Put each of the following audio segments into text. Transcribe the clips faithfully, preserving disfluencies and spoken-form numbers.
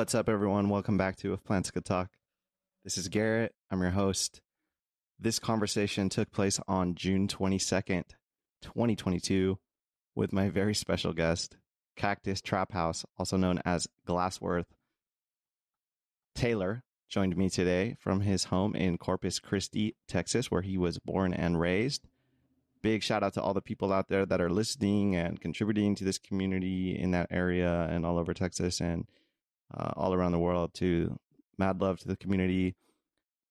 What's up, everyone? Welcome back to If Plants Could Talk. This is Garrett. I'm your host. This conversation took place on June twenty-second, twenty twenty-two, with my very special guest, Cactus Trap House, also known as Glassworth. Taylor joined me today from his home in Corpus Christi, Texas, where he was born and raised. Big shout out to all the people out there that are listening and contributing to this community in that area and all over Texas and uh, all around the world, too. Mad love to the community.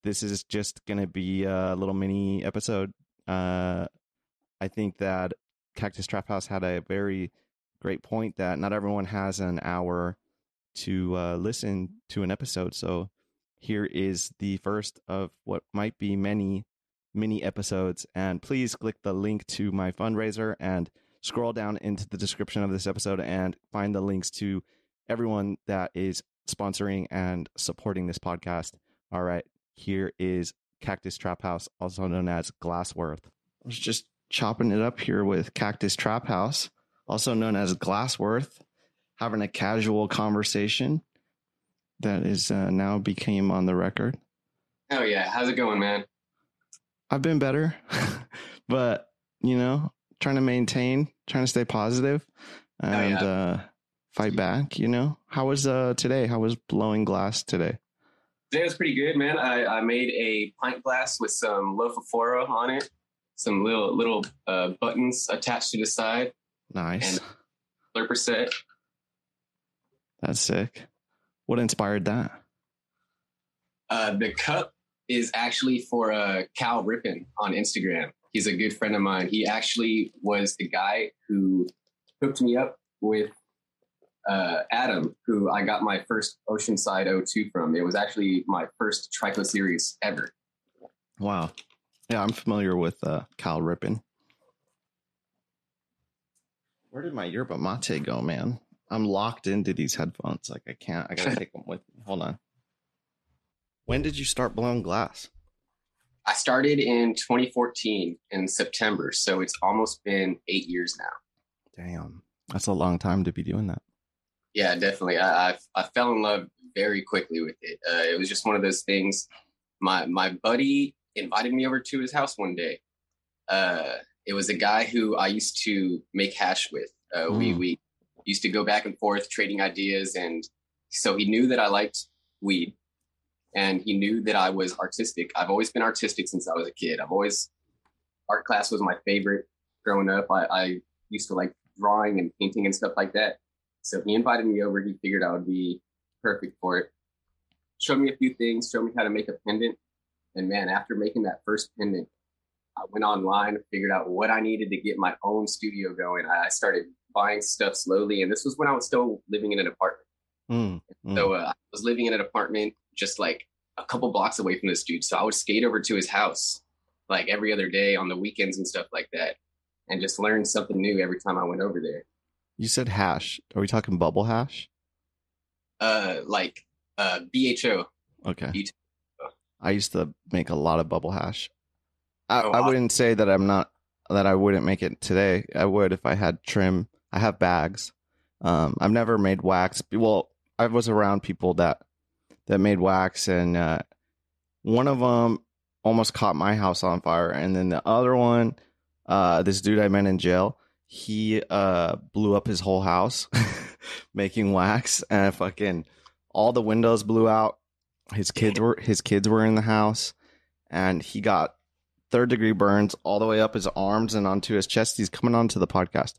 This is just going to be a little mini episode. Uh, I think that Cactus Trap House had a very great point that not everyone has an hour to uh, listen to an episode. So here is the first of what might be many mini episodes, and please click the link to my fundraiser and scroll down into the description of this episode and find the links to everyone that is sponsoring and supporting this podcast. All right, here is Cactus Trap House, also known as Glassworth. I was just chopping it up here with Cactus Trap House, also known as Glassworth, having a casual conversation that is uh, now became on the record. Oh yeah, how's it going, man? I've been better, but, you know, trying to maintain, trying to stay positive and oh, yeah. uh, fight back, you know. How was uh, today? How was blowing glass today? Today was pretty good, man. I, I made a pint glass with some Lophophora on it, some little little uh, buttons attached to the side. Nice. And slurper set. That's sick. What inspired that? Uh, the cup is actually for uh, Kyle Rippin on Instagram. He's a good friend of mine. He actually was the guy who hooked me up with uh, Adam, who I got my first Oceanside O two from. It was actually my first Trico series ever. Wow. Yeah, I'm familiar with uh, Kyle Rippin. Where did my yerba mate go, man? I'm locked into these headphones. Like, I can't. I got to take them with me. Hold on. When did you start blowing glass? I started in twenty fourteen in September, so it's almost been eight years now. Damn, that's a long time to be doing that. Yeah, definitely. I I, I fell in love very quickly with it. Uh, it was just one of those things. My my buddy invited me over to his house one day. Uh, it was a guy who I used to make hash with. Uh, mm. We we used to go back and forth trading ideas, and so he knew that I liked weed. And he knew that I was artistic. I've always been artistic since I was a kid. I've always, art class was my favorite growing up. I, I used to like drawing and painting and stuff like that. So he invited me over. He figured I would be perfect for it. Showed me a few things, showed me how to make a pendant. And man, after making that first pendant, I went online, figured out what I needed to get my own studio going. I started buying stuff slowly. And this was when I was still living in an apartment. Mm, mm. So uh, I was living in an apartment just like a couple blocks away from this dude. So I would skate over to his house like every other day on the weekends and stuff like that and just learn something new every time I went over there. You said hash. Are we talking bubble hash? Uh, like uh, B H O. Okay. B H O. I used to make a lot of bubble hash. I, oh, I wouldn't I- say that I'm not, that I wouldn't make it today. I would if I had trim. I have bags. Um, I've never made wax. Well, I was around people that that made wax, and uh, one of them almost caught my house on fire. And then the other one, uh, this dude I met in jail, he uh, blew up his whole house making wax, and fucking all the windows blew out. His kids were his kids were in the house, and he got third degree burns all the way up his arms and onto his chest. He's coming onto the podcast.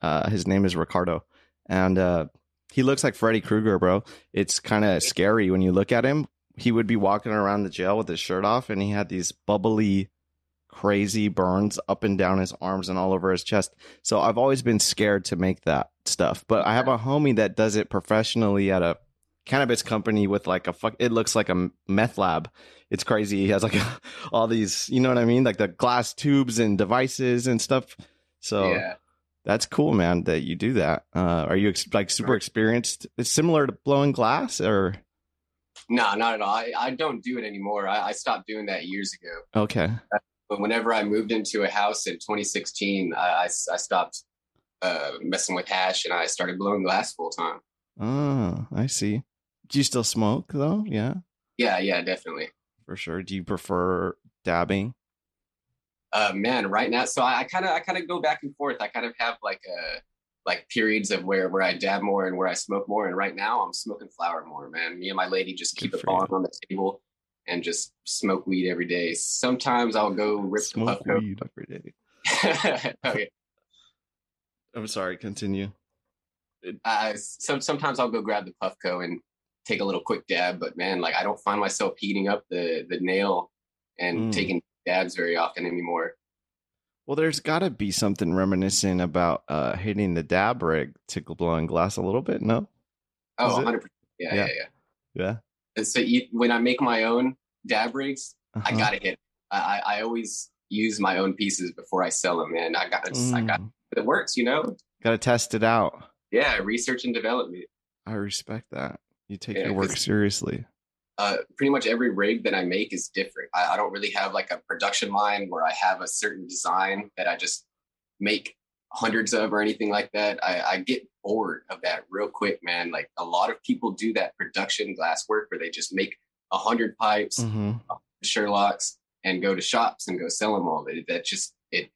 Uh, his name is Ricardo, and uh, he looks like Freddy Krueger, bro. It's kind of scary when you look at him. He would be walking around the jail with his shirt off, and he had these bubbly, crazy burns up and down his arms and all over his chest. So I've always been scared to make that stuff. But I have a homie that does it professionally at a cannabis company with like a fuck. It looks like a meth lab. It's crazy. He has like a, all these, you know what I mean? Like the glass tubes and devices and stuff. So yeah. That's cool, man, that you do that. Uh, are you ex- like super experienced? It's similar to blowing glass or? No, not at all. I, I don't do it anymore. I, I stopped doing that years ago. Okay. Uh, but whenever I moved into a house in twenty sixteen, I, I, I stopped uh, messing with hash and I started blowing glass full time. Oh, I see. Do you still smoke though? Yeah. Yeah, yeah, definitely. For sure. Do you prefer dabbing? Uh, man, right now, so I kind of, I kind of go back and forth. I kind of have like a, like periods of where, where I dab more and where I smoke more. And right now I'm smoking flower more, man. Me and my lady just keep it on on the table and just smoke weed every day. Sometimes I'll go rip smoke the Puffco. Weed every day. Okay. I'm sorry. Continue. Uh, so, sometimes I'll go grab the Puffco and take a little quick dab, but man, like I don't find myself heating up the, the nail and mm. taking dabs very often anymore. Well, there's got to be something reminiscent about uh, hitting the dab rig, tickle blowing glass a little bit, no? Oh, one hundred percent. Yeah, yeah, yeah, yeah. Yeah. And so you, when I make my own dab rigs, uh-huh. I got to hit. I, I always use my own pieces before I sell them, and I got to, mm. I got it works, you know? Got to test it out. Yeah, research and development. I respect that. You take yeah, your work seriously. Uh, pretty much every rig that I make is different. I, I don't really have like a production line where I have a certain design that I just make hundreds of or anything like that. I, I get bored of that real quick, man. Like a lot of people do that production glass work where they just make a hundred pipes, mm-hmm. Sherlocks, and go to shops and go sell them all. That, that just, it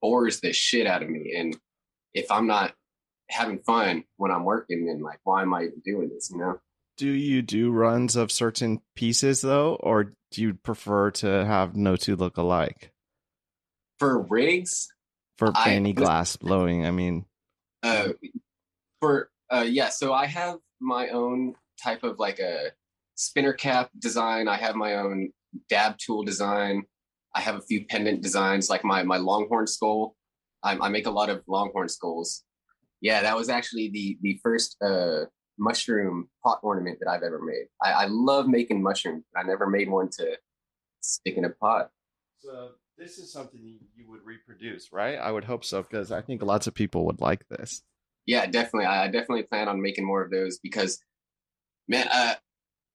bores the shit out of me. And if I'm not having fun when I'm working, then like, why am I even doing this, you know? Do you do runs of certain pieces though, or do you prefer to have no two look alike? For rigs, for any I, glass blowing, I mean, uh, for uh, yeah. So I have my own type of like a spinner cap design. I have my own dab tool design. I have a few pendant designs, like my my longhorn skull. I, I make a lot of longhorn skulls. Yeah, that was actually the the first. Uh, mushroom pot ornament that I've ever made. I, I love making mushrooms. I never made one to stick in a pot. So this is something you would reproduce, right? I would hope so, because I think lots of people would like this. Yeah, definitely. I definitely plan on making more of those because, man, uh,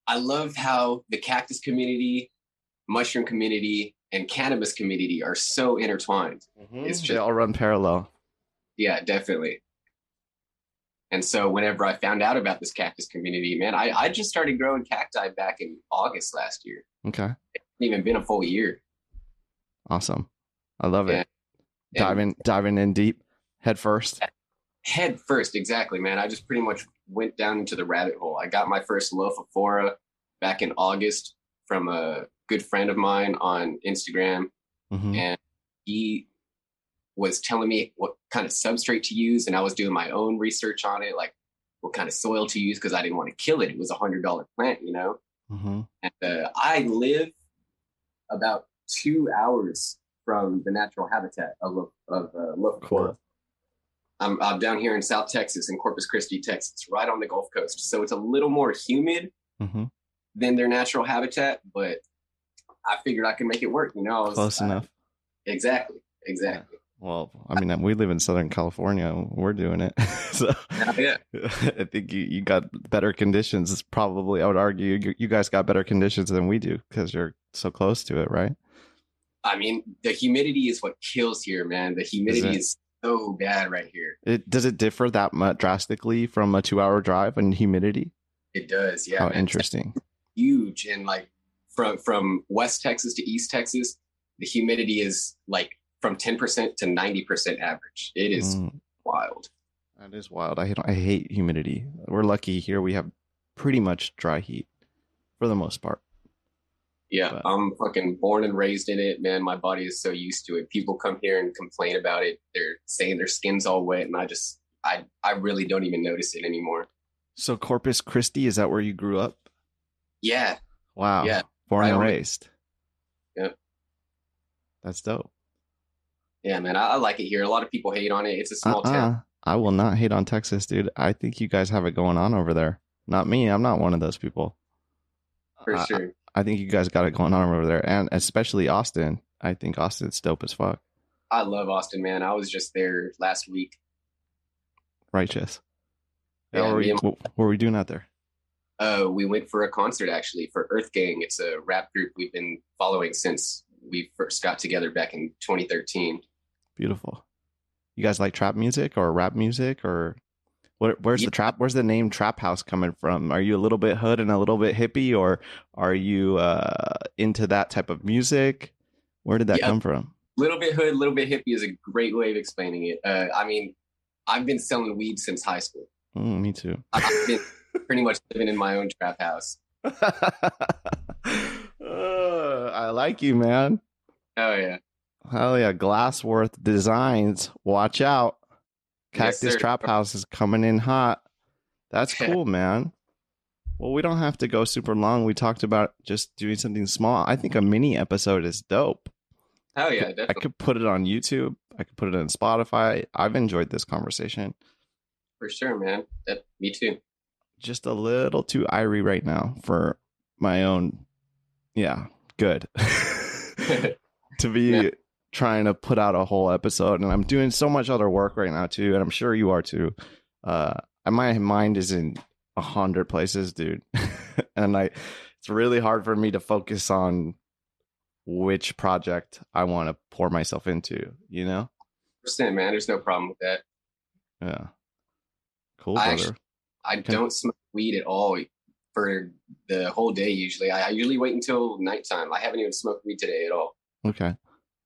I love how the cactus community, mushroom community, and cannabis community are so intertwined. Mm-hmm. It's just, they all run parallel. Yeah, definitely. And so whenever I found out about this cactus community, man, I, I just started growing cacti back in August last year. Okay. It hasn't even been a full year. Awesome. I love yeah. it. Diving and, diving in deep, head first. Head first, exactly, man. I just pretty much went down into the rabbit hole. I got my first Lophophora back in August from a good friend of mine on Instagram. Mm-hmm. And he was telling me what kind of substrate to use. And I was doing my own research on it, like what kind of soil to use, because I didn't want to kill it. It was a hundred dollar plant, you know? Mm-hmm. And uh, I live about two hours from the natural habitat of, of uh, Lophophora. Cool. I'm, I'm down here in South Texas, in Corpus Christi, Texas, right on the Gulf Coast. So it's a little more humid mm-hmm. than their natural habitat, but I figured I could make it work, you know? I was, Close I, enough. Exactly, exactly. Yeah. Well, I mean, we live in Southern California. We're doing it. So yeah. I think you, you got better conditions. It's probably, I would argue, you, you guys got better conditions than we do because you're so close to it, right? I mean, the humidity is what kills here, man. The humidity is, is so bad right here. It Does it differ that much drastically from a two-hour drive in humidity? It does, yeah. Oh, man. Interesting. It's huge. And like from, from West Texas to East Texas, the humidity is like from ten percent to ninety percent average. It is mm. wild. That is wild. I, I hate humidity. We're lucky here. We have pretty much dry heat for the most part. Yeah, but I'm fucking born and raised in it, man. My body is so used to it. People come here and complain about it. They're saying their skin's all wet, and I just, I, I really don't even notice it anymore. So Corpus Christi, is that where you grew up? Yeah. Wow. Yeah. Born right and raised. Yeah. That's dope. Yeah, man, I, I like it here. A lot of people hate on it. It's a small uh-uh. town. I will not hate on Texas, dude. I think you guys have it going on over there. Not me. I'm not one of those people. For I, sure. I, I think you guys got it going on over there, and especially Austin. I think Austin's dope as fuck. I love Austin, man. I was just there last week. Righteous. Yeah, yeah, what, were you, what were we doing out there? Uh, we went for a concert, actually, for Earth Gang. It's a rap group we've been following since we first got together back in twenty thirteen. Beautiful. You guys like trap music or rap music or Where, where's yeah. the trap? Where's the name Trap House coming from? Are you a little bit hood and a little bit hippie, or are you uh, into that type of music? Where did that yeah. come from? Little bit hood, little bit hippie is a great way of explaining it. Uh, I mean, I've been selling weed since high school. Mm, me too. I've been pretty much living in my own trap house. uh, I like you, man. Oh yeah. Oh yeah. Glassworth Designs. Watch out. Cactus yes, Trap House is coming in hot. That's cool, man. Well, we don't have to go super long. We talked about just doing something small. I think a mini episode is dope. Oh yeah, definitely. I could put it on YouTube. I could put it on Spotify. I've enjoyed this conversation. For sure, man. That, me too. Just a little too irie right now for my own. Yeah, good. to be yeah. trying to put out a whole episode, and I'm doing so much other work right now too, and I'm sure you are too. Uh, my mind is in a hundred places, dude, and I it's really hard for me to focus on which project I want to pour myself into, you know? one hundred percent, man. There's no problem with that. Yeah. Cool. I, actually, I don't smoke weed at all for the whole day. Usually I, I usually wait until nighttime. I haven't even smoked weed today at all. Okay.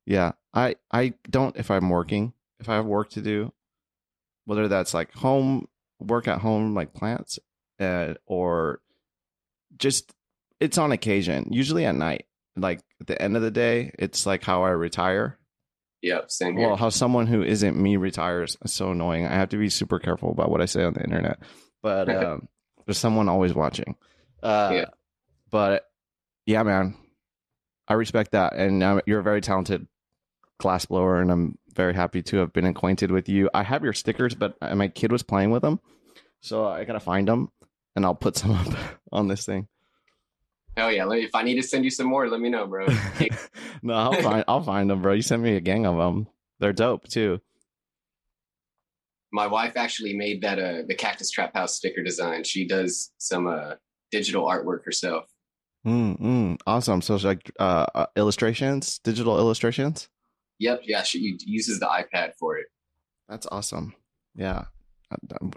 Yeah. I, I don't, if I'm working, if I have work to do, whether that's like home work at home, like plants uh, or just it's on occasion, usually at night. Like at the end of the day, it's like how I retire. Yeah, same here. Well, how someone who isn't me retires is so annoying. I have to be super careful about what I say on the internet. But um, there's someone always watching. Uh, yeah. But yeah, man, I respect that. And um, you're a very talented glassblower, and I'm very happy to have been acquainted with you. I have your stickers, but my kid was playing with them. So I got to find them, and I'll put some up on this thing. Oh yeah, let me, if I need to send you some more, let me know, bro. no, I'll find I'll find them, bro. You sent me a gang of them. They're dope too. My wife actually made that uh, the Cactus Trap House sticker design. She does some uh, digital artwork herself. Mm-hmm. Awesome. So it's like uh, uh, illustrations, digital illustrations. Yep. Yeah, she uses the iPad for it. That's awesome. Yeah.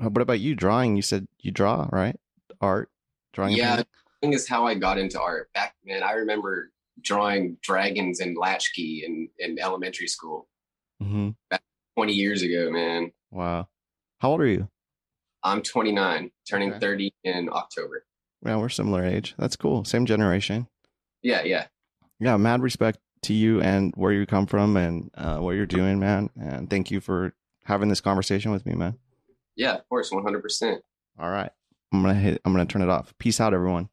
What about you? Drawing? You said you draw, right? Art, drawing. Yeah. Opinion? Is how I got into art. Back then, I remember drawing dragons and latchkey in, in elementary school. Mm-hmm. Back twenty years ago, man. Wow. How old are you? I'm twenty-nine, turning okay. thirty in October. Yeah, we're similar age. That's cool. Same generation. Yeah, yeah. Yeah, mad respect to you and where you come from and uh, what you're doing, man. And thank you for having this conversation with me, man. Yeah, of course, one hundred percent. All right. I'm gonna hit, I'm gonna turn it off. Peace out, everyone.